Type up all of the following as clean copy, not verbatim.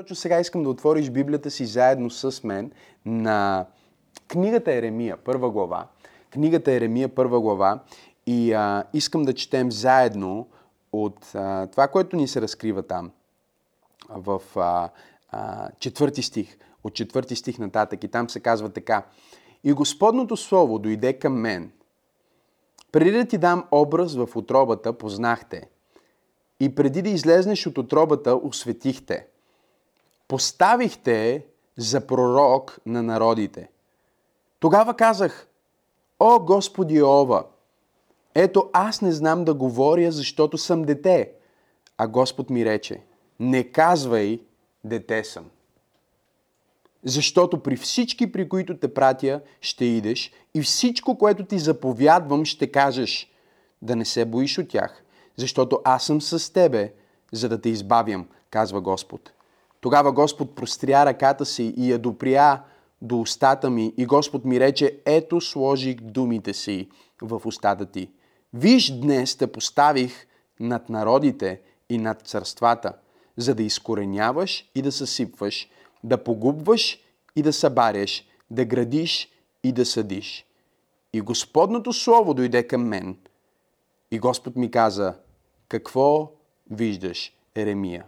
Точно сега искам да отвориш Библията си заедно с мен на книгата Еремия, първа глава. Книгата Еремия, първа глава. И искам да четем заедно от това, което ни се разкрива там в четвърти стих. От четвърти стих нататък. И там се казва така. И Господното слово дойде към мен. Преди да ти дам образ в утробата, познахте. И преди да излезнеш от утробата, осветихте. Поставихте за пророк на народите. Тогава казах: О, Господи Йова, ето аз не знам да говоря, защото съм дете. А Господ ми рече: Не казвай, дете съм. Защото при всички, при които те пратя, ще идеш и всичко, което ти заповядвам, ще кажеш. Да не се боиш от тях, защото аз съм с тебе, за да те избавям, казва Господ. Тогава Господ простря ръката си и я допря до устата ми и Господ ми рече: Ето сложих думите си в устата ти. Виж, днес те поставих над народите и над царствата, за да изкореняваш и да съсипваш, да погубваш и да събаряш, да градиш и да съдиш. И Господното слово дойде към мен. И Господ ми каза: Какво виждаш, Еремия?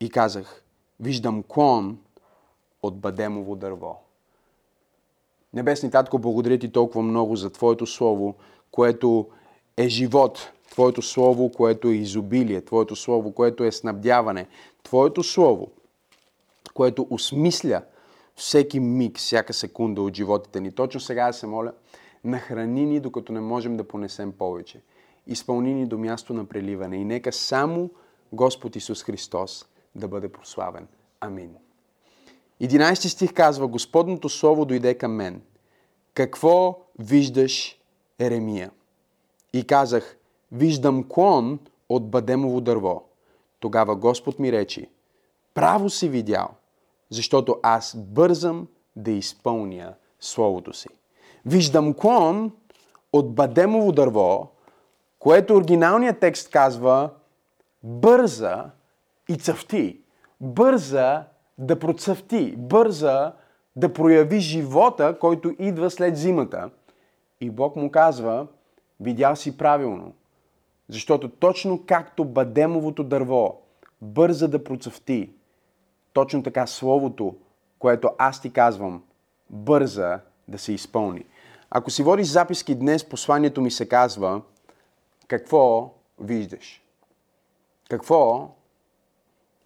И казах: Виждам клон от бадемово дърво. Небесни Татко, благодаря ти толкова много за Твоето слово, което е живот, Твоето слово, което е изобилие, Твоето слово, което е снабдяване, Твоето слово, което осмисля всеки миг, всяка секунда от животите ни. Точно сега се моля, нахрани ни, докато не можем да понесем повече. Изпълни ни до място на преливане и нека само Господ Исус Христос да бъде прославен. Амин. 11 стих казва: Господното слово дойде към мен. Какво виждаш, Еремия? И казах: Виждам клон от бадемово дърво. Тогава Господ ми рече: Право си видял, защото аз бързам да изпълня словото си. Виждам клон от бадемово дърво, което оригиналният текст казва: бърза и цъфти, бърза да процъфти, бърза да прояви живота, който идва след зимата. И Бог му казва: видял си правилно, защото точно както бадемовото дърво бърза да процъфти, точно така словото, което аз ти казвам, бърза да се изпълни. Ако си водиш записки днес, посланието ми се казва: Какво виждаш? Какво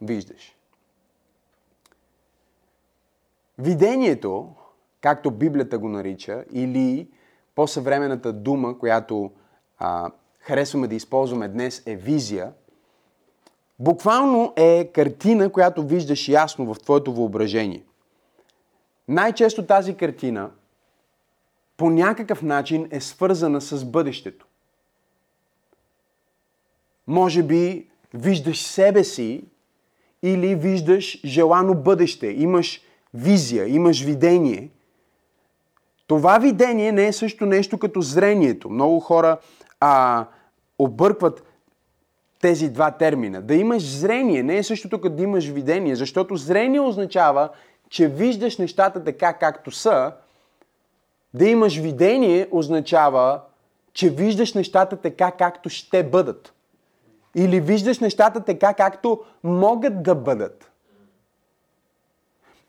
виждаш? Видението, както Библията го нарича, или по-съвременната дума, която харесваме да използваме днес, е визия, буквално е картина, която виждаш ясно в твоето въображение. Най-често тази картина по някакъв начин е свързана с бъдещето. Може би виждаш себе си или виждаш желано бъдеще, имаш визия, имаш видение. Това видение не е също нещо като зрението. Много хора объркват тези два термина. Да имаш зрение не е същото като да имаш видение, защото зрение означава, че виждаш нещата така, както са. Да имаш видение означава, че виждаш нещата така, както ще бъдат. Или виждаш нещата така, както могат да бъдат.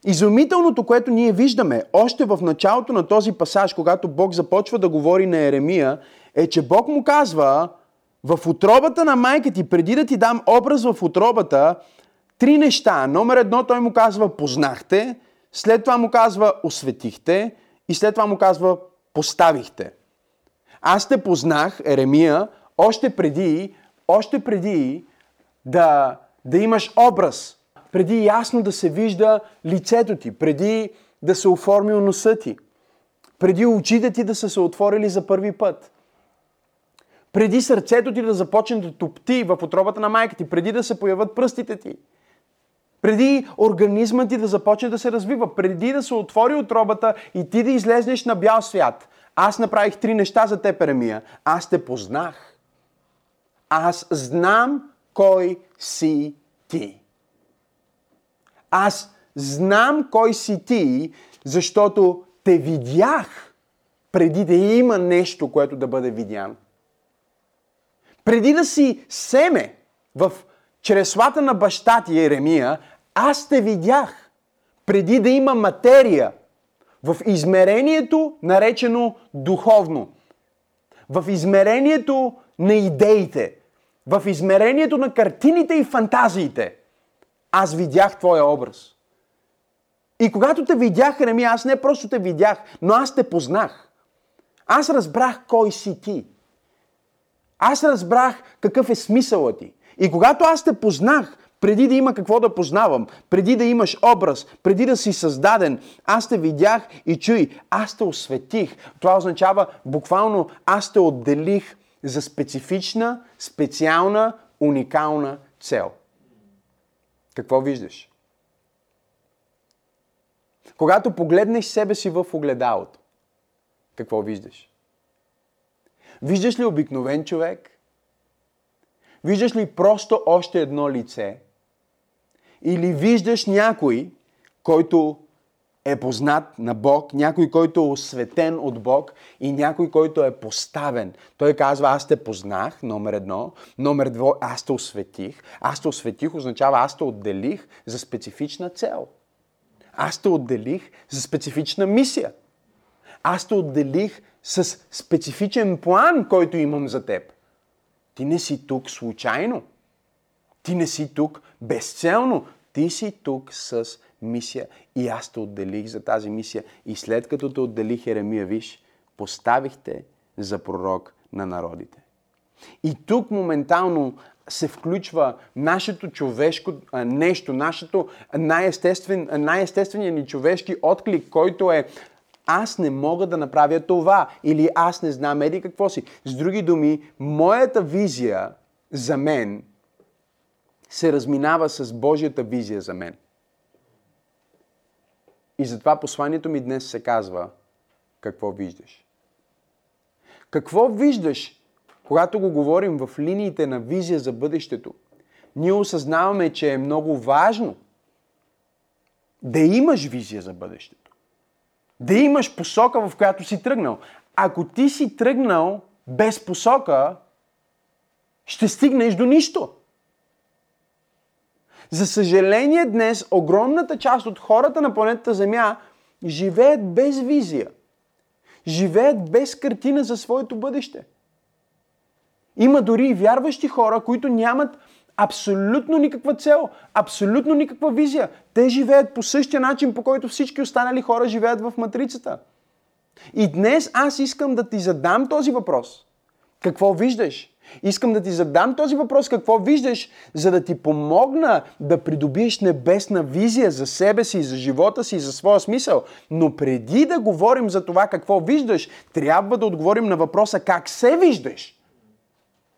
Изумителното, което ние виждаме още в началото на този пасаж, когато Бог започва да говори на Еремия, е, че Бог му казва: в утробата на майка ти, преди да ти дам образ в утробата, три неща. Номер едно, той му казва: познахте, след това му казва: осветихте, и след това му казва: поставихте. Аз те познах, Еремия, още преди да имаш образ, преди ясно да се вижда лицето ти, преди да се оформи носа ти, преди очите ти да са се отворили за първи път, преди сърцето ти да започне да топти в утробата на майка ти, преди да се появят пръстите ти, преди организмът ти да започне да се развива, преди да се отвори утробата и ти да излезнеш на бял свят. Аз направих три неща за теб, Еремия. Аз те познах. Аз знам кой си ти. Аз знам кой си ти, защото те видях преди да има нещо, което да бъде видяно. Преди да си семе в чреслата на баща ти Еремия, аз те видях преди да има материя в измерението наречено духовно, в измерението на идеите, в измерението на картините и фантазиите. Аз видях твоя образ. И когато те видях, Еремия, аз не просто те видях, но аз те познах. Аз разбрах кой си ти. Аз разбрах какъв е смисълът ти. И когато аз те познах, преди да има какво да познавам, преди да имаш образ, преди да си създаден, аз те видях и чуй, аз те осветих. Това означава буквално аз те отделих за специфична, специална, уникална цел. Какво виждаш? Когато погледнеш себе си в огледалото, какво виждаш? Виждаш ли обикновен човек? Виждаш ли просто още едно лице? Или виждаш някой, който е познат на Бог, някой, който е осветен от Бог и някой, който е поставен. Той казва, аз те познах, номер едно. Номер две, аз те осветих. Аз те осветих означава, аз те отделих за специфична цел. Аз те отделих за специфична мисия. Аз те отделих с специфичен план, който имам за теб. Ти не си тук случайно. Ти не си тук безцелно. Ти си тук с мисия и аз те отделих за тази мисия. И след като те отделих, Еремия, виж, поставих те за пророк на народите. И тук моментално се включва нашето човешко нещо, нашето най-естествения ни човешки отклик, който е аз не мога да направя това или аз не знам еди какво си. С други думи, моята визия за мен се разминава с Божията визия за мен. И затова посланието ми днес се казва какво виждаш. Какво виждаш, когато го говорим в линиите на визия за бъдещето? Ние осъзнаваме, че е много важно да имаш визия за бъдещето. Да имаш посока, в която си тръгнал. Ако ти си тръгнал без посока, ще стигнеш до нищо. За съжаление днес огромната част от хората на планетата Земя живеят без визия. Живеят без картина за своето бъдеще. Има дори и вярващи хора, които нямат абсолютно никаква цел, абсолютно никаква визия. Те живеят по същия начин, по който всички останали хора живеят в матрицата. И днес аз искам да ти задам този въпрос. Какво виждаш? Искам да ти задам този въпрос, какво виждаш, за да ти помогна да придобиеш небесна визия за себе си, за живота си, за своя смисъл. Но преди да говорим за това какво виждаш, трябва да отговорим на въпроса как се виждаш.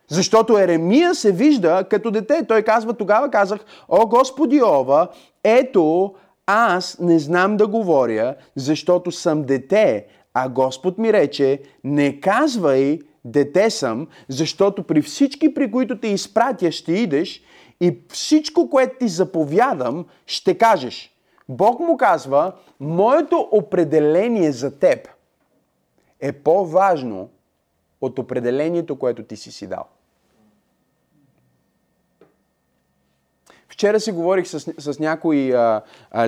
Защото Еремия се вижда като дете. Той казва, тогава казах, о Господи Йова, ето аз не знам да говоря, защото съм дете, а Господ ми рече, не казвай, дете съм, защото при всички, при които те изпратя, ще идеш и всичко, което ти заповядам, ще кажеш. Бог му казва, моето определение за теб е по-важно от определението, което ти си дал. Вчера си говорих с някои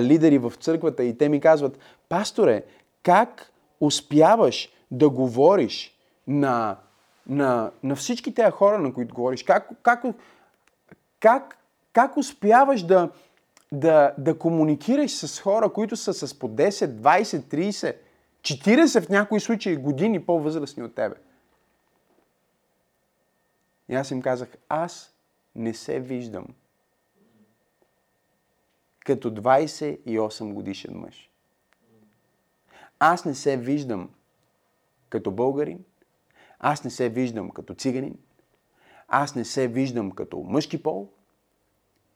лидери в църквата и те ми казват, пасторе, как успяваш да говориш на всички тези хора, на които говориш, как успяваш да комуникираш с хора, които са с по 10, 20, 30, 40 в някои случаи години по-възрастни от тебе. И аз им казах, аз не се виждам като 28 годишен мъж. Аз не се виждам като българин. Аз не се виждам като циганин, аз не се виждам като мъжки пол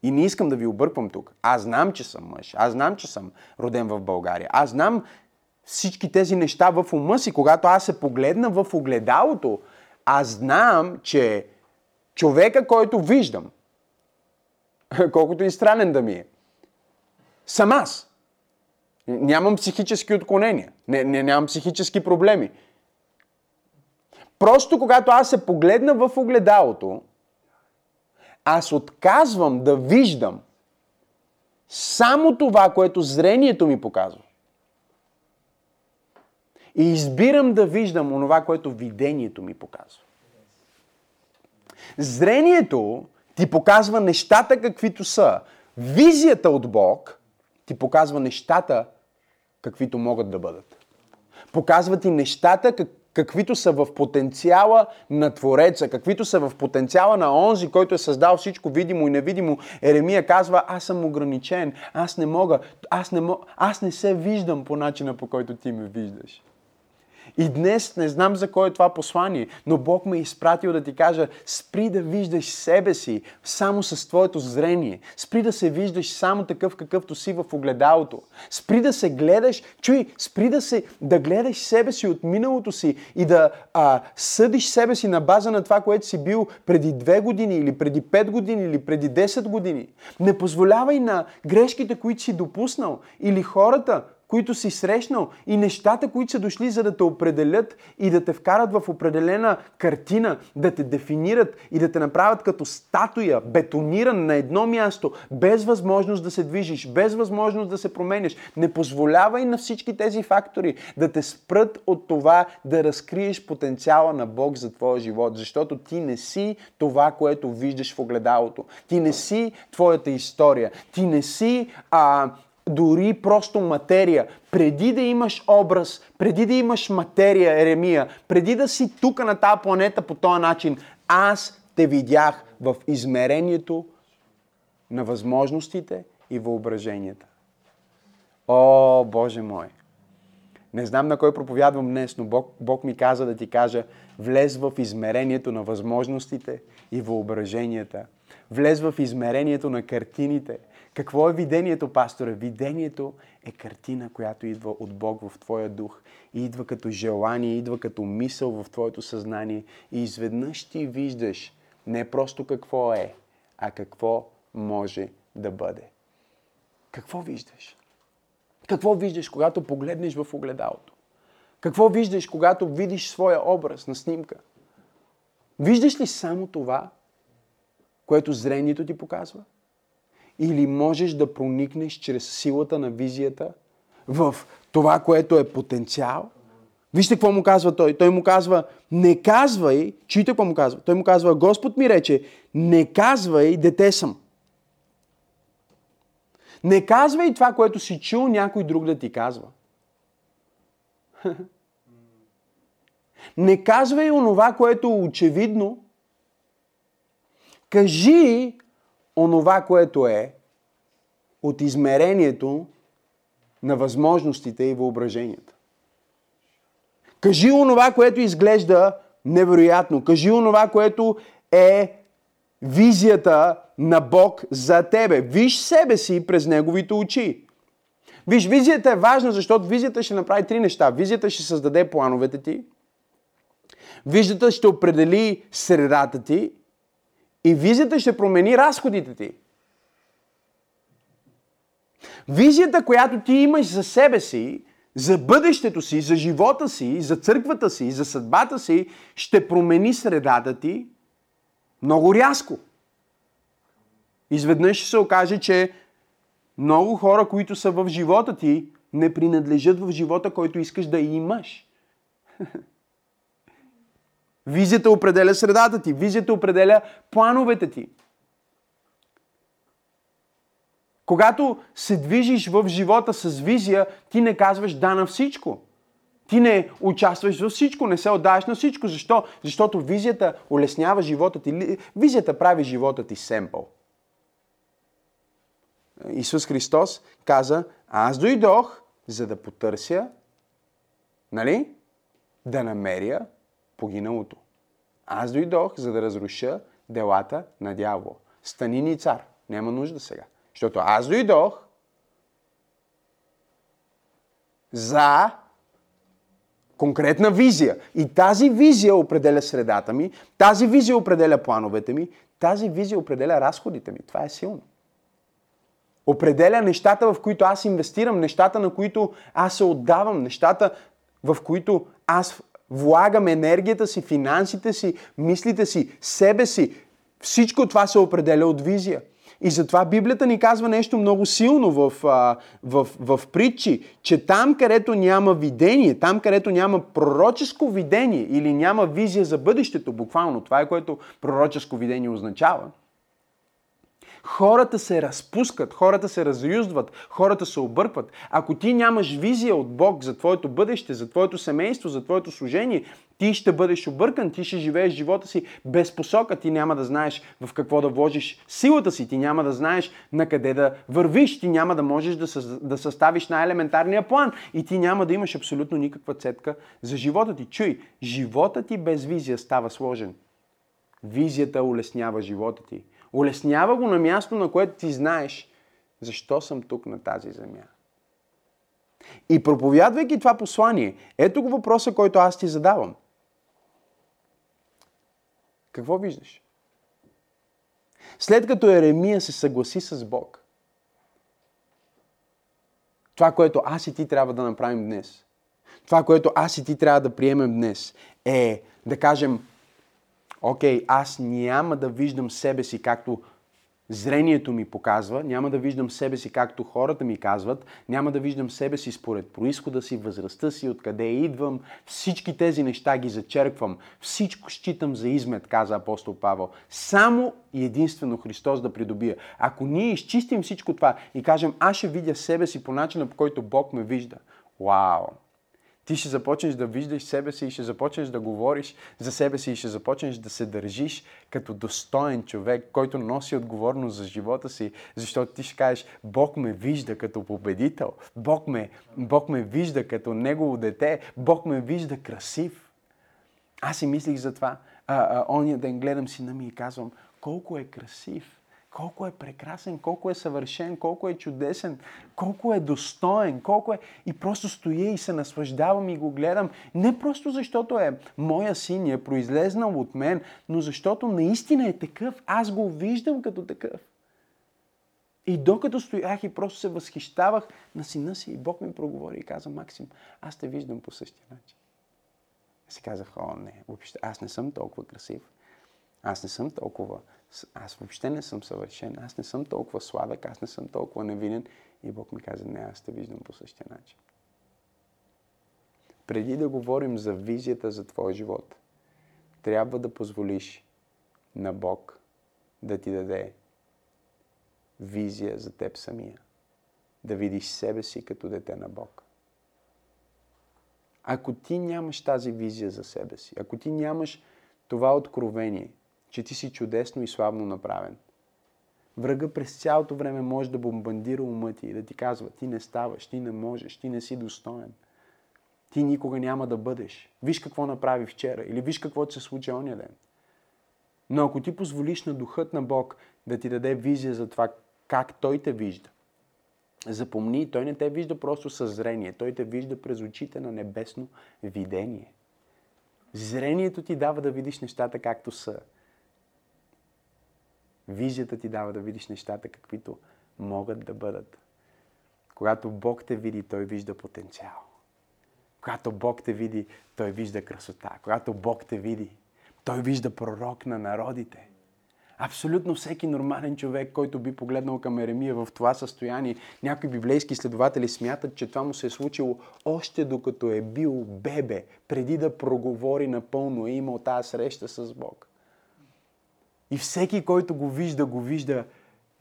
и не искам да ви обърквам тук. Аз знам, че съм мъж, аз знам, че съм роден в България, аз знам всички тези неща в ума си. Когато аз се погледна в огледалото, аз знам, че човека, който виждам, колкото и странен да ми е, съм аз. Нямам психически отклонения. Нямам психически проблеми. Просто когато аз се погледна в огледалото, аз отказвам да виждам само това, което зрението ми показва. И избирам да виждам онова, което видението ми показва. Зрението ти показва нещата каквито са. Визията от Бог ти показва нещата каквито могат да бъдат. Показва ти нещата каквито са в потенциала на Твореца, каквито са в потенциала на онзи, който е създал всичко видимо и невидимо. Еремия казва, аз съм ограничен, аз не мога, аз не се виждам по начина, по който ти ме виждаш. И днес не знам за кой е това послание, но Бог ме е изпратил да ти кажа, спри да виждаш себе си само с твоето зрение. Спри да се виждаш само такъв какъвто си в огледалото. Спри да се гледаш, спри да гледаш себе си от миналото си и да съдиш себе си на база на това, което си бил преди 2 години или преди 5 години или преди 10 години. Не позволявай на грешките, които си допуснал или хората, които си срещнал и нещата, които са дошли за да те определят и да те вкарат в определена картина, да те дефинират и да те направят като статуя, бетониран на едно място, без възможност да се движиш, без възможност да се промениш. Не позволявай на всички тези фактори да те спрат от това да разкриеш потенциала на Бог за твоя живот, защото ти не си това, което виждаш в огледалото. Ти не си твоята история. Ти не си дори просто материя. Преди да имаш образ, преди да имаш материя, Еремия, преди да си тук на тази планета по този начин, аз те видях в измерението на възможностите и въображенията. О, Боже мой! Не знам на кой проповядвам днес, но Бог ми каза да ти кажа, влез в измерението на възможностите и въображенията. Влез в измерението на картините. Какво е видението, пасторе? Видението е картина, която идва от Бог в твоя дух. И идва като желание, идва като мисъл в твоето съзнание. И изведнъж ти виждаш не просто какво е, а какво може да бъде. Какво виждаш? Какво виждаш, когато погледнеш в огледалото? Какво виждаш, когато видиш своя образ на снимка? Виждаш ли само това, което зрението ти показва? Или можеш да проникнеш чрез силата на визията в това, което е потенциал? Вижте какво му казва той. Той му казва, не казвай, чуйте какво му казва. Той му казва, Господ ми рече, не казвай, дете съм. Не казвай това, което си чул някой друг да ти казва. Не казвай онова, което е очевидно. Кажи онова, което е от измерението на възможностите и въображенията. Кажи онова, което изглежда невероятно. Кажи онова, което е визията на Бог за тебе. Виж себе си през неговите очи. Виж, визията е важна, защото визията ще направи 3 неща. Визията ще създаде плановете ти. Виждата ще определи средата ти. И визията ще промени разходите ти. Визията, която ти имаш за себе си, за бъдещето си, за живота си, за църквата си, за съдбата си, ще промени средата ти много рязко. Изведнъж ще се окаже, че много хора, които са в живота ти, не принадлежат в живота, който искаш да имаш. Визията определя средата ти. Визията определя плановете ти. Когато се движиш в живота с визия, ти не казваш да на всичко. Ти не участваш във всичко, не се отдаваш на всичко. Защо? Защото визията улеснява живота ти. Визията прави живота ти семпъл. Исус Христос каза, аз дойдох, за да потърся, да намеря погиналото. Аз дойдох, за да разруша делата на дявола. Стани ни цар. Няма нужда сега. Защото аз дойдох за конкретна визия. И тази визия определя средата ми, тази визия определя плановете ми, тази визия определя разходите ми. Това е силно. определя нещата, в които аз инвестирам, нещата, на които аз се отдавам, нещата, в които аз влагам енергията си, финансите си, мислите си, себе си. Всичко това се определя от визия. И затова Библията ни казва нещо много силно в притчи, че там, където няма видение, там, където няма пророческо видение или няма визия за бъдещето, буквално това е, което пророческо видение означава, хората се разпускат, хората се разюздват, хората се объркват. Ако ти нямаш визия от Бог за твоето бъдеще, за твоето семейство, за твоето служение, ти ще бъдеш объркан, ти ще живееш живота си без посока, ти няма да знаеш в какво да вложиш силата си, ти няма да знаеш на къде да вървиш, ти няма да можеш да съставиш най-елементарния план и ти няма да имаш абсолютно никаква цетка за живота ти. Чуй, живота ти без визия става сложен. Визията улеснява живота ти. Улеснява го на място, на което ти знаеш защо съм тук на тази земя. И проповядвайки това послание, ето го въпроса, който аз ти задавам. Какво виждаш? След като Еремия се съгласи с Бог, това, което аз и ти трябва да направим днес, това, което аз и ти трябва да приемем днес, е да кажем: окей, аз няма да виждам себе си както зрението ми показва, няма да виждам себе си както хората ми казват, няма да виждам себе си според произхода си, възрастта си, откъде идвам. Всички тези неща ги зачерквам. Всичко считам за измет, каза апостол Павел. Само и единствено Христос да придобия. Ако ние изчистим всичко това и кажем: аз ще видя себе си по начина, по който Бог ме вижда. Вау! Ти ще започнеш да виждаш себе си и ще започнеш да говориш за себе си и ще започнеш да се държиш като достоен човек, който носи отговорност за живота си, защото ти ще кажеш: Бог ме вижда като победител, Бог ме вижда като Негово дете, Бог ме вижда красив. Аз си мислих за това. Ония ден гледам сина ми и казвам: колко е красив, колко е прекрасен, колко е съвършен, колко е чудесен, колко е достоен, колко е... И просто стоя и се наслаждавам и го гледам. Не просто защото е моя син и е произлезнал от мен, но защото наистина е такъв. Аз го виждам като такъв. И докато стоях и просто се възхищавах на сина си, и Бог ми проговори и каза: Максим, аз те виждам по същия начин. И си казах: о, не, въобще, аз не съм толкова красив. Аз не съм толкова... Аз въобще не съм съвършен, аз не съм толкова сладък, аз не съм толкова невинен. И Бог ми каза: не, аз те виждам по същия начин. Преди да говорим за визията за твоя живот, трябва да позволиш на Бог да ти даде визия за теб самия. Да видиш себе си като дете на Бог. Ако ти нямаш тази визия за себе си, ако ти нямаш това откровение, че ти си чудесно и славно направен, врага през цялото време може да бомбандира ума ти и да ти казва: ти не ставаш, ти не можеш, ти не си достоен. Ти никога няма да бъдеш. Виж какво направи вчера или виж какво се случи оня ден. Но ако ти позволиш на духът на Бог да ти даде визия за това как Той те вижда, запомни, Той не те вижда просто със зрение, Той те вижда през очите на небесно видение. Зрението ти дава да видиш нещата както са. Визията ти дава да видиш нещата каквито могат да бъдат. Когато Бог те види, Той вижда потенциал. Когато Бог те види, Той вижда красота. Когато Бог те види, Той вижда пророк на народите. Абсолютно всеки нормален човек, който би погледнал към Еремия в това състояние, някои библейски следователи смятат, че това му се е случило още докато е бил бебе, преди да проговори напълно, е имал тази среща с Бог. И всеки, който го вижда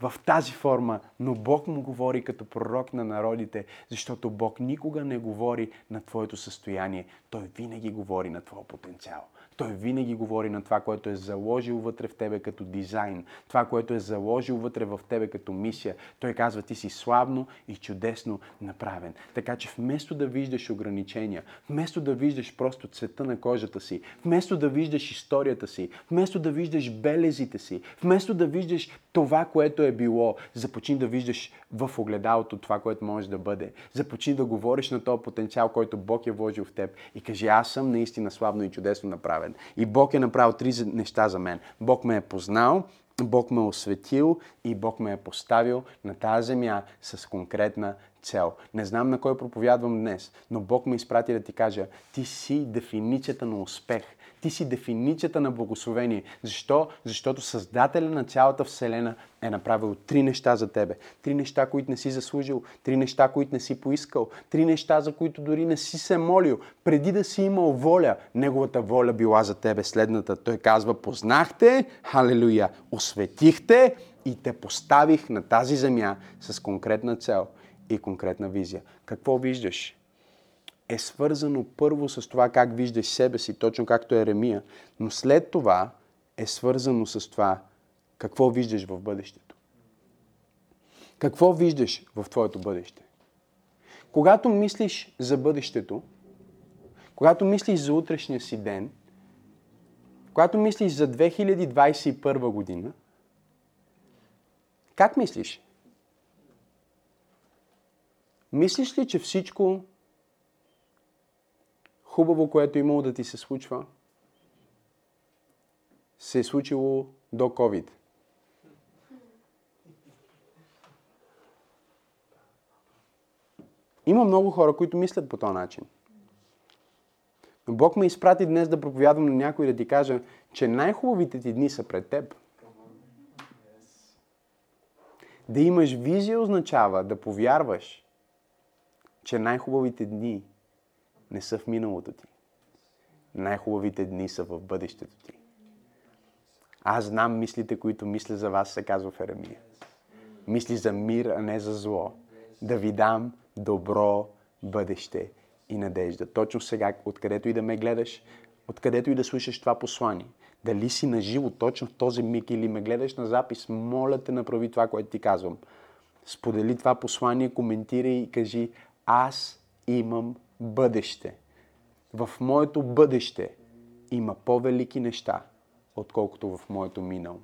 в тази форма, но Бог му говори като пророк на народите, защото Бог никога не говори на твоето състояние. Той винаги говори на твоя потенциал. Той винаги говори на това, което е заложил вътре в тебе като дизайн, това, което е заложил вътре в тебе като мисия. Той казва: ти си славно и чудесно направен. Така че вместо да виждаш ограничения, вместо да виждаш просто цвета на кожата си, вместо да виждаш историята си, вместо да виждаш белезите си, вместо да виждаш това, което е било, започни да виждаш в огледалото това, което може да бъде. Започни да говориш на този потенциал, който Бог е вложил в теб и кажи: аз съм наистина славно и чудесно направен. И Бог е направил три неща за мен. Бог ме е познал, Бог ме е осветил и Бог ме е поставил на тази земя с конкретна цел. Не знам на кой проповядвам днес, но Бог ме изпрати да ти кажа: ти си дефиницията на успех. Ти си дефиницията на благословение. Защо? Защото Създателя на цялата Вселена е направил 3 неща за тебе. 3 неща, които не си заслужил. 3 неща, които не си поискал. 3 неща, за които дори не си се молил. Преди да си имал воля, Неговата воля била за тебе следната. Той казва: познахте, халелуя, осветихте и те поставих на тази земя с конкретна цел и конкретна визия. Какво виждаш? Е свързано първо с това как виждаш себе си, точно както Еремия, но след това е свързано с това какво виждаш в бъдещето. Какво виждаш в твоето бъдеще? Когато мислиш за бъдещето, когато мислиш за утрешния си ден, когато мислиш за 2021 година, как мислиш? Мислиш ли, че всичко хубаво, което е имало да ти се случва, се е случило до COVID? Има много хора, които мислят по този начин. Но Бог ме изпрати днес да проповядвам на някой да ти кажа, че най-хубавите ти дни са пред теб. Да имаш визия означава да повярваш, че най-хубавите дни не са в миналото ти. Най-хубавите дни са в бъдещето ти. Аз знам мислите, които мисля за вас, се казва в Еремия. Мисли за мир, а не за зло. Да ви дам добро бъдеще и надежда. Точно сега, откъдето и да ме гледаш, откъдето и да слушаш това послание, дали си наживо точно в този миг или ме гледаш на запис, моля те, направи това, което ти казвам. Сподели това послание, коментирай и кажи: аз имам бъдеще. В моето бъдеще има по-велики неща, отколкото в моето минало.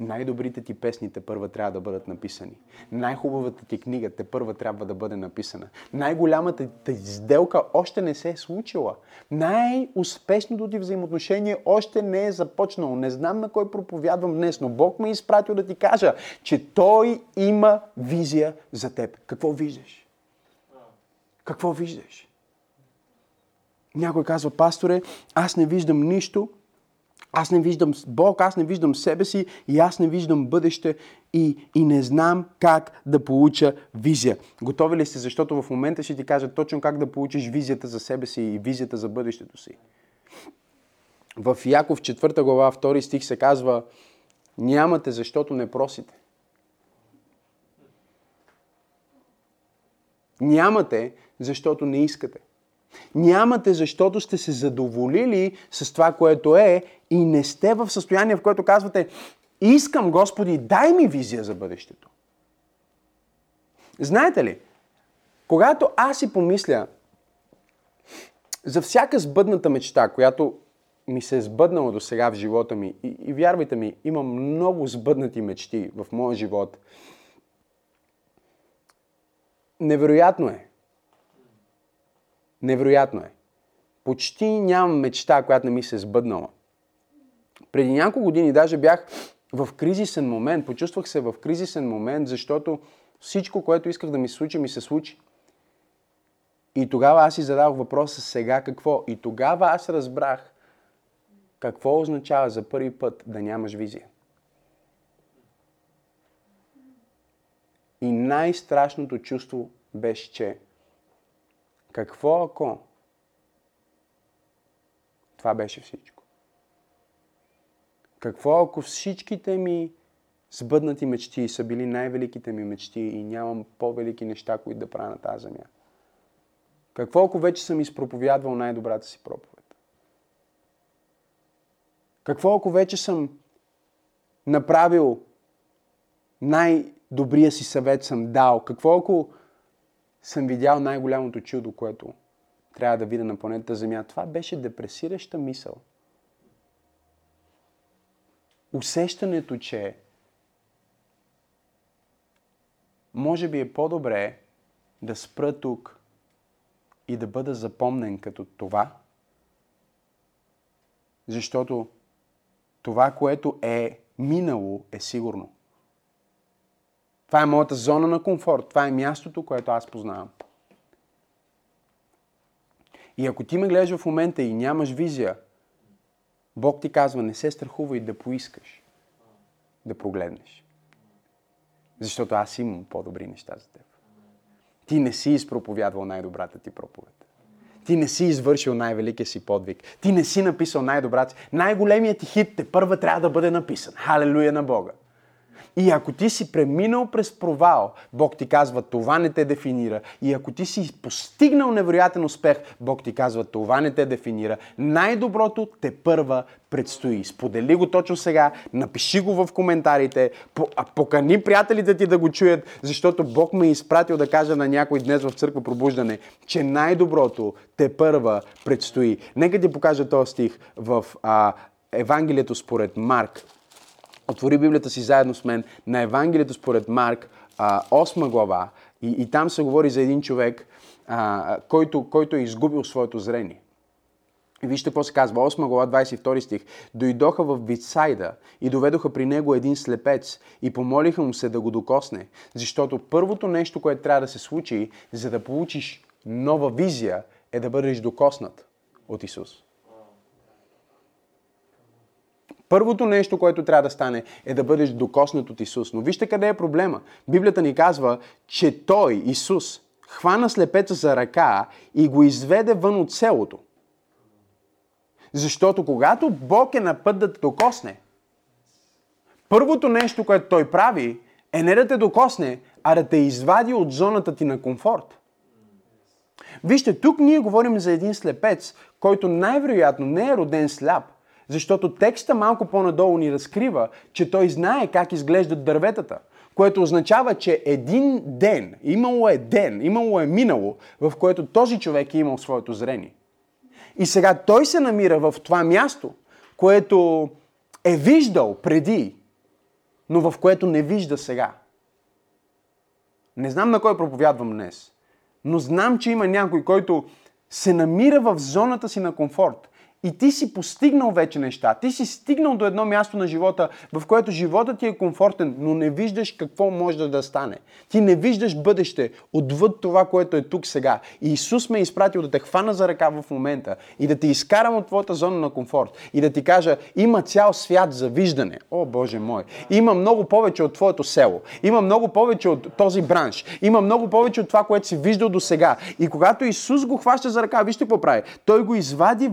Най-добрите ти песни тепърва трябва да бъдат написани. Най-хубавата ти книга тепърва трябва да бъде написана. Най-голямата ти сделка още не се е случила. Най-успешното ти взаимоотношение още не е започнало. Не знам на кой проповядвам днес, но Бог ме е изпратил да ти кажа, че Той има визия за теб. Какво виждаш? Какво виждаш? Някой казва: пасторе, аз не виждам нищо, аз не виждам Бог, аз не виждам себе си и аз не виждам бъдеще и не знам как да получа визия. Готови ли сте? Защото в момента ще ти кажа точно как да получиш визията за себе си и визията за бъдещето си. В Яков 4 глава 2 стих се казва: нямате, защото не просите. Нямате, защото не искате. Нямате, защото сте се задоволили с това, което е, и не сте в състояние, в което казвате: искам, Господи, дай ми визия за бъдещето. Знаете ли, когато аз си помисля за всяка сбъдната мечта, която ми се е сбъднала до сега в живота ми, и вярвайте ми, имам много сбъднати мечти в моя живот, невероятно е. Невероятно е. Почти нямам мечта, която не ми се е сбъднала. Преди няколко години даже бях в кризисен момент, почувствах се в кризисен момент, защото всичко, което исках да ми се случи, ми се случи. И тогава аз си задавах въпроса: сега какво? И тогава аз разбрах какво означава за първи път да нямаш визия. И най-страшното чувство беше, че какво ако това беше всичко? Какво ако всичките ми сбъднати мечти са били най-великите ми мечти и нямам по-велики неща, които да правя на тази земя? Какво ако вече съм изпроповядвал най-добрата си проповед? Какво ако вече съм направил най-добрия си съвет съм дал? Какво ако съм видял най-голямото чудо, което трябва да видя на планетата Земя? Това беше депресираща мисъл. Усещането, че може би е по-добре да спра тук и да бъда запомнен като това, защото това, което е, минало е сигурно. Това е моята зона на комфорт. Това е мястото, което аз познавам. И ако ти ме гледаш в момента и нямаш визия, Бог ти казва, не се страхувай да поискаш, да прогледнеш. Защото аз имам по-добри неща за теб. Ти не си изпроповядвал най-добрата ти проповед. Ти не си извършил най-великия си подвиг. Ти не си написал най-добрата. Най-големият ти хит тепърва трябва да бъде написан. Халелуя на Бога. И ако ти си преминал през провал, Бог ти казва, това не те дефинира. И ако ти си постигнал невероятен успех, Бог ти казва, това не те дефинира. Най-доброто те първа предстои. Сподели го точно сега, напиши го в коментарите, покани приятелите ти да го чуят, защото Бог ме е изпратил да кажа на някой днес в Църква Пробуждане, че най-доброто те първа предстои. Нека ти покажа този стих в Евангелието според Марк. Отвори Библията си заедно с мен на Евангелието според Марк, 8 глава. И там се говори за един човек, който е изгубил своето зрение. И вижте какво се казва. 8 глава, 22 стих. Дойдоха в Витсайда и доведоха при него един слепец и помолиха му се да го докосне. Защото първото нещо, което трябва да се случи, за да получиш нова визия, е да бъдеш докоснат от Исус. Първото нещо, което трябва да стане, е да бъдеш докоснат от Исус. Но вижте къде е проблема. Библията ни казва, че Той, Исус, хвана слепеца за ръка и го изведе вън от селото. Защото когато Бог е на път да те докосне, първото нещо, което Той прави, е не да те докосне, а да те извади от зоната ти на комфорт. Вижте, тук ние говорим за един слепец, който най-вероятно не е роден сляп, защото текста малко по-надолу ни разкрива, че той знае как изглеждат дърветата, което означава, че един ден, имало е минало, в което този човек е имал своето зрение. И сега той се намира в това място, което е виждал преди, но в което не вижда сега. Не знам на кой проповядвам днес, но знам, че има някой, който се намира в зоната си на комфорт. И ти си постигнал вече неща, ти си стигнал до едно място на живота, в което животът ти е комфортен, но не виждаш какво може да стане. Ти не виждаш бъдеще отвъд това, което е тук сега. И Исус ме е изпратил да те хвана за ръка в момента и да те изкарам от твоята зона на комфорт и да ти кажа, има цял свят за виждане. О, Боже мой! Има много повече от твоето село, има много повече от този бранш, има много повече от това, което си виждал до сега. И когато Исус го хваща за ръка, вижте какво прави. Той го изведе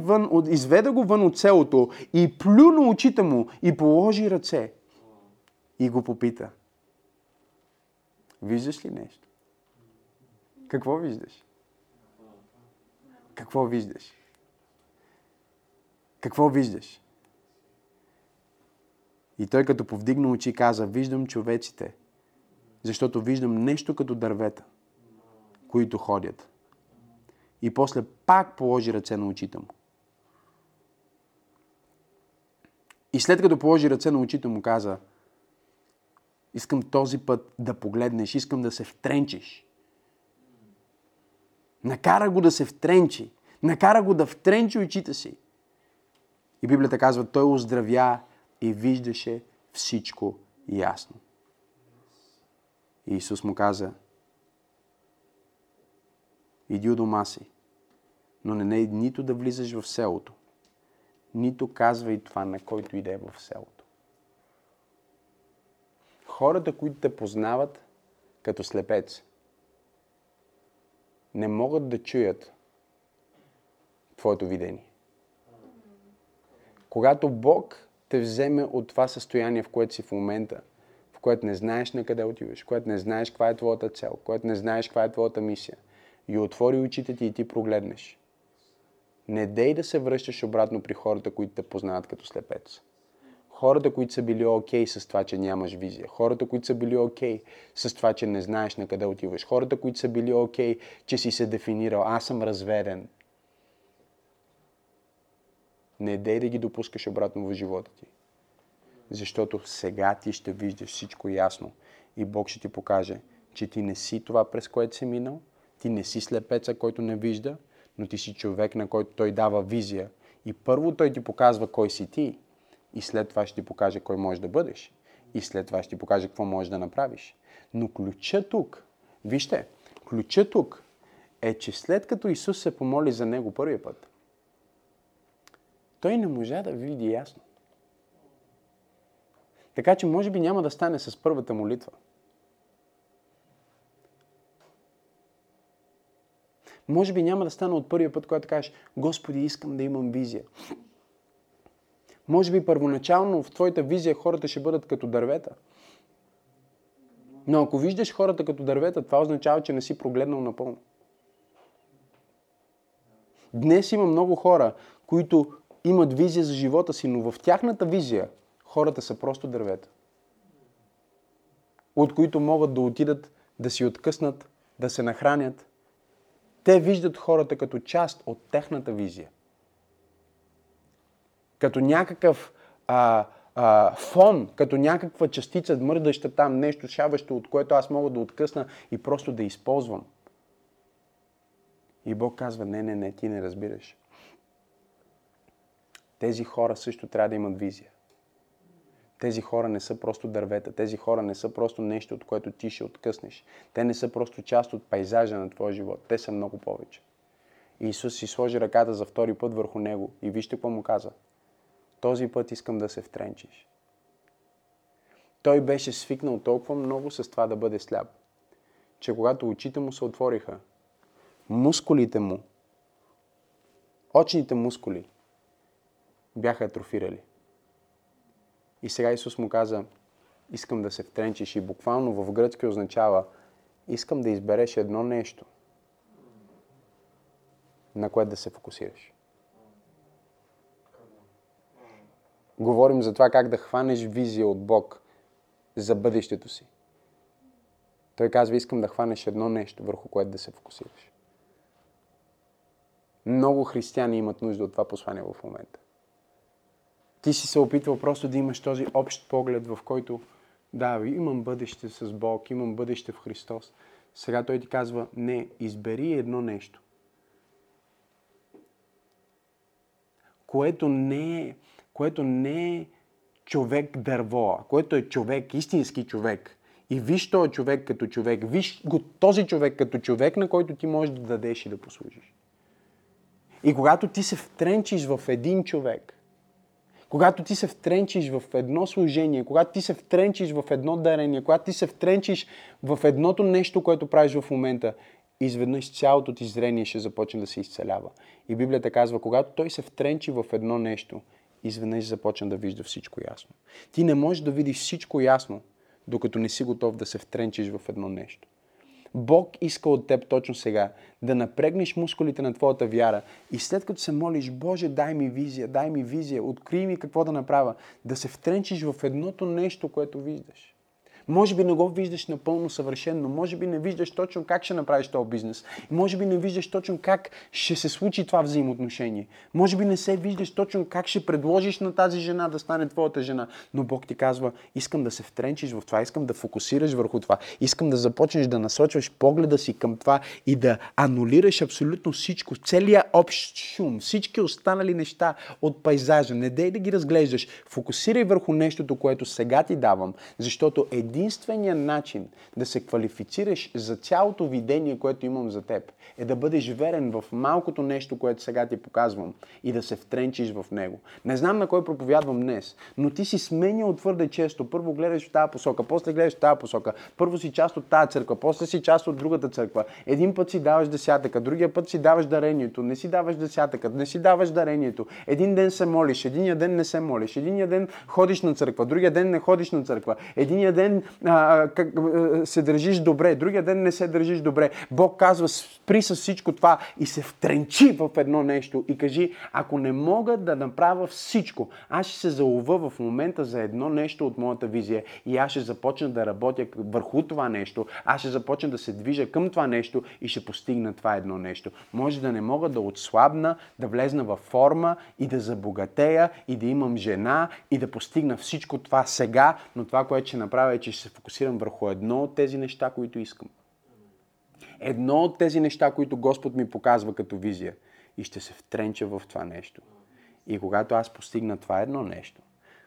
го вън от селото и плюна очите му и положи ръце и го попита. Виждаш ли нещо? Какво виждаш? Какво виждаш? Какво виждаш? И той като повдигна очи каза, виждам човеците, защото виждам нещо като дървета, които ходят. И после пак положи ръце на очите му. И след като положи ръце на очите му, каза, искам този път да погледнеш, искам да се втренчиш. Накара го да се втренчи. Накара го да втренчи очите си. И Библията казва, той оздравя и виждаше всичко ясно. И Исус му каза, иди у дома си, но не нито да влизаш в селото, нито казва и това, на който иде в селото. Хората, които те познават като слепец, не могат да чуят твоето видение. Когато Бог те вземе от това състояние, в което си в момента, в което не знаеш на къде отиваш, в което не знаеш каква е твоята цел, в което не знаеш каква е твоята мисия, и отвори очите ти и ти прогледнеш, не дей да се връщаш обратно при хората, които те познават като слепец. Хората, които са били окей с това, че нямаш визия. Хората, които са били окей с това, че не знаеш на къде отиваш. Хората, които са били окей, че си се дефинирал. Аз съм разведен. Не дей да ги допускаш обратно в живота ти. Защото сега ти ще виждаш всичко ясно. И Бог ще ти покаже, че ти не си това, през което си минал. Ти не си слепеца, който не вижда. Но ти си човек, на който Той дава визия. И първо Той ти показва кой си ти. И след това ще ти покаже кой можеш да бъдеш. И след това ще ти покаже какво можеш да направиш. Но ключа тук, вижте, ключа тук е, че след като Исус се помоли за него първия път, той не можа да види ясно. Така че може би няма да стане с първата молитва. Може би няма да стане от първия път, когато кажеш: Господи, искам да имам визия. Може би първоначално в твоята визия хората ще бъдат като дървета. Но ако виждаш хората като дървета, това означава, че не си прогледнал напълно. Днес има много хора, които имат визия за живота си, но в тяхната визия хората са просто дървета, от които могат да отидат, да си откъснат, да се нахранят. Те виждат хората като част от техната визия. Като някакъв фон, като някаква частица, мърдаща там, нещо шаващо, от което аз мога да откъсна и просто да използвам. И Бог казва: не, ти не разбираш. Тези хора също трябва да имат визия. Тези хора не са просто дървета. Тези хора не са просто нещо, от което ти ще откъснеш. Те не са просто част от пейзажа на твоя живот. Те са много повече. Исус си сложи ръката за втори път върху него и вижте какво му каза. Този път искам да се втренчиш. Той беше свикнал толкова много с това да бъде сляп, че когато очите му се отвориха, мускулите му, очните мускули бяха атрофирали. И сега Исус му каза: искам да се втренчиш. И буквално в гръцки означава: искам да избереш едно нещо, на което да се фокусираш. Говорим за това как да хванеш визия от Бог за бъдещето си. Той казва: искам да хванеш едно нещо, върху което да се фокусираш. Много християни имат нужда от това послание в момента. Ти си се опитвал просто да имаш този общ поглед, в който да, имам бъдеще с Бог, имам бъдеще в Христос. Сега Той ти казва: не, избери едно нещо, което не е човек дърво, което е човек, истински човек. И виж този човек като човек, виж го този човек като човек, на който ти можеш да дадеш и да послужиш. И когато ти се втренчиш в един човек, когато ти се втренчиш в едно служение, когато ти се втренчиш в едно дарение, когато ти се втренчиш в едното нещо, което правиш в момента, изведнъж цялото ти зрение ще започне да се изцелява. И Библията казва, когато той се втренчи в едно нещо, изведнъж започна да вижда всичко ясно. Ти не можеш да видиш всичко ясно, докато не си готов да се втренчиш в едно нещо. Бог иска от теб точно сега да напрегнеш мускулите на твоята вяра и след като се молиш: Боже, дай ми визия, открий ми какво да направя, да се втренчиш в едното нещо, което виждаш. Може би не го виждаш напълно съвършено, може би не виждаш точно как ще направиш този бизнес, може би не виждаш точно как ще се случи това взаимоотношение, може би не се виждаш точно как ще предложиш на тази жена да стане твоята жена, но Бог ти казва: искам да се втренчиш в това, искам да фокусираш върху това, искам да започнеш да насочваш погледа си към това и да анулираш абсолютно всичко, целия общ шум, всички останали неща от пейзажа, не дей да ги разглеждаш, фокусирай върху нещото, което сега ти давам, защото единственият начин да се квалифицираш за цялото видение, което имам за теб, е да бъдеш верен в малкото нещо, което сега ти показвам и да се втренчиш в него. Не знам на кой проповядвам днес, но ти си сменял твърде често. Първо гледаш в тази посока, после гледаш в тази посока, първо си част от тази църква, после си част от другата църква. Един път си даваш десятъка, другия път си даваш дарението, не си даваш десятъка, не си даваш дарението. Един ден се молиш, един ден не се молиш, един ден ходиш на църква, другия ден не ходиш на църква, един ден се държиш добре, другия ден не се държиш добре. Бог казва: спри с всичко това и се втренчи в едно нещо и кажи: ако не мога да направя всичко, аз ще се залова в момента за едно нещо от моята визия и аз ще започна да работя върху това нещо, аз ще започна да се движа към това нещо и ще постигна това едно нещо. Може да не мога да отслабна, да влезна във форма и да забогатея и да имам жена и да постигна всичко това сега, но това, което ще направя, е, че ще се фокусирам върху едно от тези неща, които искам. Едно от тези неща, които Господ ми показва като визия. И ще се втренча в това нещо. И когато аз постигна това едно нещо,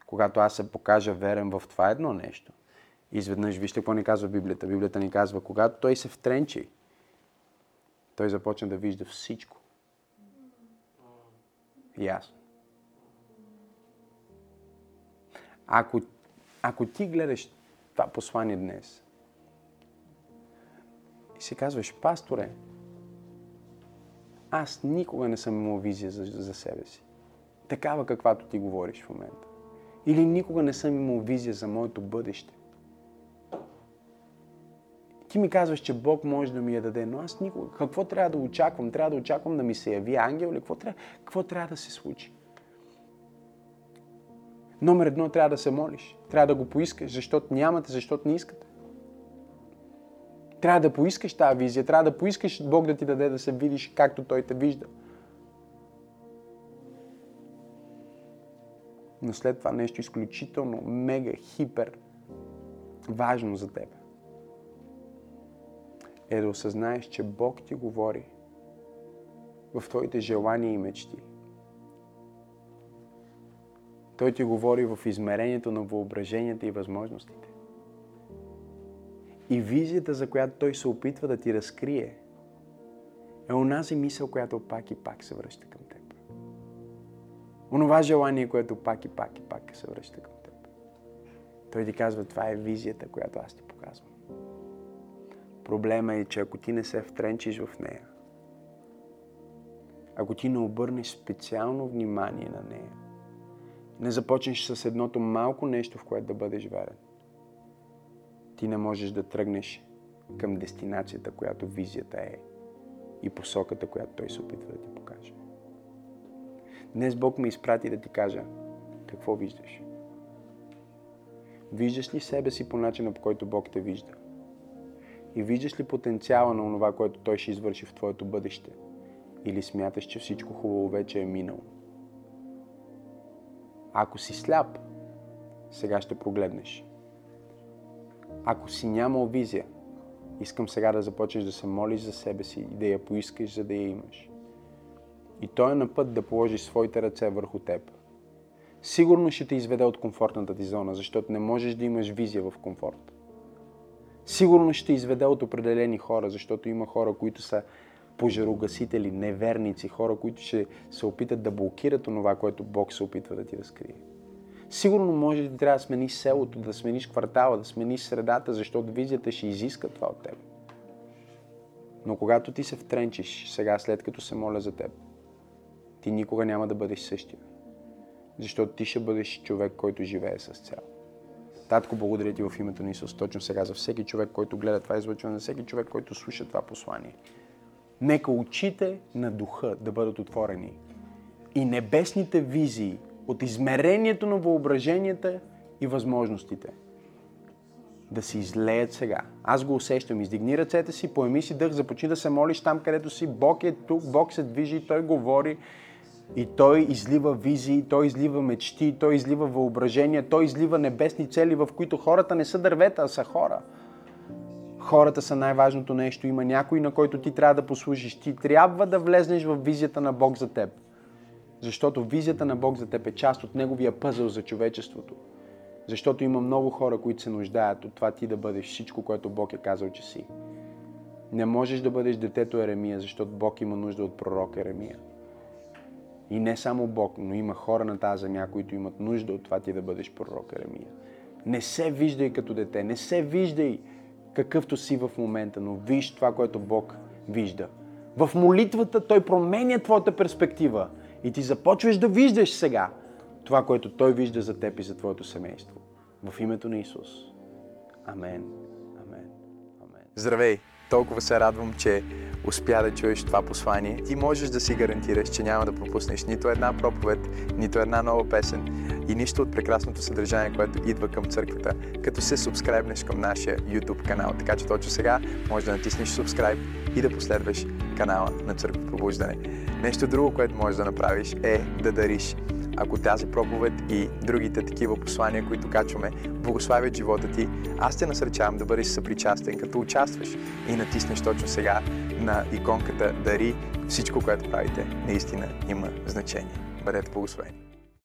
когато аз се покажа верен в това едно нещо. Изведнъж вижте какво ни казва Библията. Библията ни казва, когато той се втренчи, той започна да вижда всичко. Ясно. Ако ти гледаш това послание днес и си казваш, пасторе, аз никога не съм имал визия за себе си. Такава, каквато ти говориш в момента. Или никога не съм имал визия за моето бъдеще. Ти ми казваш, че Бог може да ми я даде, но аз никога... Какво трябва да очаквам? Трябва да очаквам да ми се яви ангел? Или какво трябва да се случи? Номер 1, трябва да се молиш. Трябва да го поискаш, защото нямате, защото не искате. Трябва да поискаш тази визия. Трябва да поискаш Бог да ти даде да се видиш, както Той те вижда. Но след това нещо изключително, мега, хипер важно за теб е да осъзнаеш, че Бог ти говори в твоите желания и мечти. Той ти говори в измерението на въображенията и възможностите. И визията, за която Той се опитва да ти разкрие, е онази мисъл, която пак и пак се връща към теб. Онова желание, което пак и пак и пак се връща към теб. Той ти казва, това е визията, която аз ти показвам. Проблема е, че ако ти не се втренчиш в нея, ако ти не обърнеш специално внимание на нея, не започнеш с едното малко нещо, в което да бъдеш верен, ти не можеш да тръгнеш към дестинацията, която визията е и посоката, която Той се опитва да ти покаже. Днес Бог ме изпрати да ти кажа, какво виждаш? Виждаш ли себе си по начина, по който Бог те вижда? И виждаш ли потенциала на онова, което Той ще извърши в твоето бъдеще? Или смяташ, че всичко хубаво вече е минало? Ако си сляп, сега ще прогледнеш. Ако си нямал визия, искам сега да започнеш да се молиш за себе си и да я поискаш, за да я имаш. И Той е на път да положи своите ръце върху теб. Сигурно ще те изведе от комфортната ти зона, защото не можеш да имаш визия в комфорт. Сигурно ще изведе от определени хора, защото има хора, които са пожарогасители, неверници, хора, които ще се опитат да блокират онова, което Бог се опитва да ти разкрие. Сигурно може да трябва да смениш селото, да смениш квартала, да смениш средата, защото визията ще изиска това от теб. Но когато ти се втренчиш, сега след като се моля за теб, ти никога няма да бъдеш същия. Защото ти ще бъдеш човек, който живее с цел. Татко, благодаря ти в името на Исус точно сега за всеки човек, който гледа това излъчване, за всеки човек, който слуша това послание. Нека очите на духа да бъдат отворени и небесните визии от измерението на въображенията и възможностите да се излеят сега. Аз го усещам. Издигни ръцете си, поеми си дъх, започни да се молиш там, където си. Бог е тук, Бог се движи, Той говори и Той излива визии, Той излива мечти, Той излива въображения, Той излива небесни цели, в които хората не са дървета, а са хора. Хората са най-важното нещо. Има някой, на който ти трябва да послужиш. Ти трябва да влезнеш в визията на Бог за теб. Защото визията на Бог за теб е част от Неговия пъзъл за човечеството. Защото има много хора, които се нуждаят от това ти да бъдеш всичко, което Бог е казал, че си. Не можеш да бъдеш детето Еремия, защото Бог има нужда от пророк Еремия. И не само Бог, но има хора на тази земя, които имат нужда от това ти да бъдеш пророк Еремия. Не се виждай като дете, не се виждай какъвто си в момента, но виж това, което Бог вижда. В молитвата Той променя твоята перспектива и ти започваш да виждаш сега това, което Той вижда за теб и за твоето семейство. В името на Исус. Амен. Амен. Амен. Здравей! Толкова се радвам, че успя да чуеш това послание. Ти можеш да си гарантираш, че няма да пропуснеш нито една проповед, нито една нова песен и нищо от прекрасното съдържание, което идва към църквата, като се субскрайбнеш към нашия YouTube канал. Така че точно сега можеш да натиснеш субскрайб и да последваш канала на Църква Пробуждане. Нещо друго, което можеш да направиш е да дариш. Ако тази проповед и другите такива послания, които качваме, благославят живота ти, аз те насърчавам да бъдеш съпричастен, като участваш и натиснеш точно сега на иконката Дари. Всичко, което правите, наистина има значение. Бъдете благословени!